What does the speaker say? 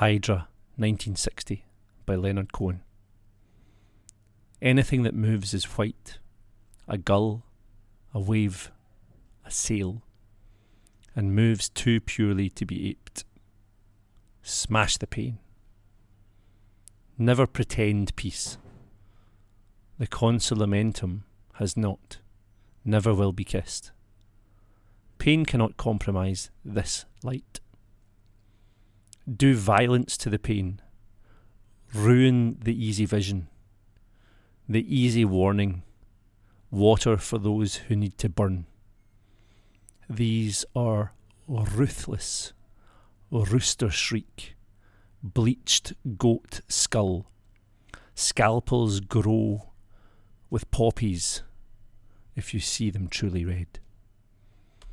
Hydra, 1960, by Leonard Cohen. Anything that moves is white, a gull, a wave, a sail, and moves too purely to be aped. Smash the pain. Never pretend peace. The consolamentum has not, never will be kissed. Pain cannot compromise this light. Do violence to the pain. Ruin the easy vision. The easy warning. Water for those who need to burn. These are ruthless. Rooster shriek. Bleached goat skull. Scalpels grow with poppies if you see them truly red.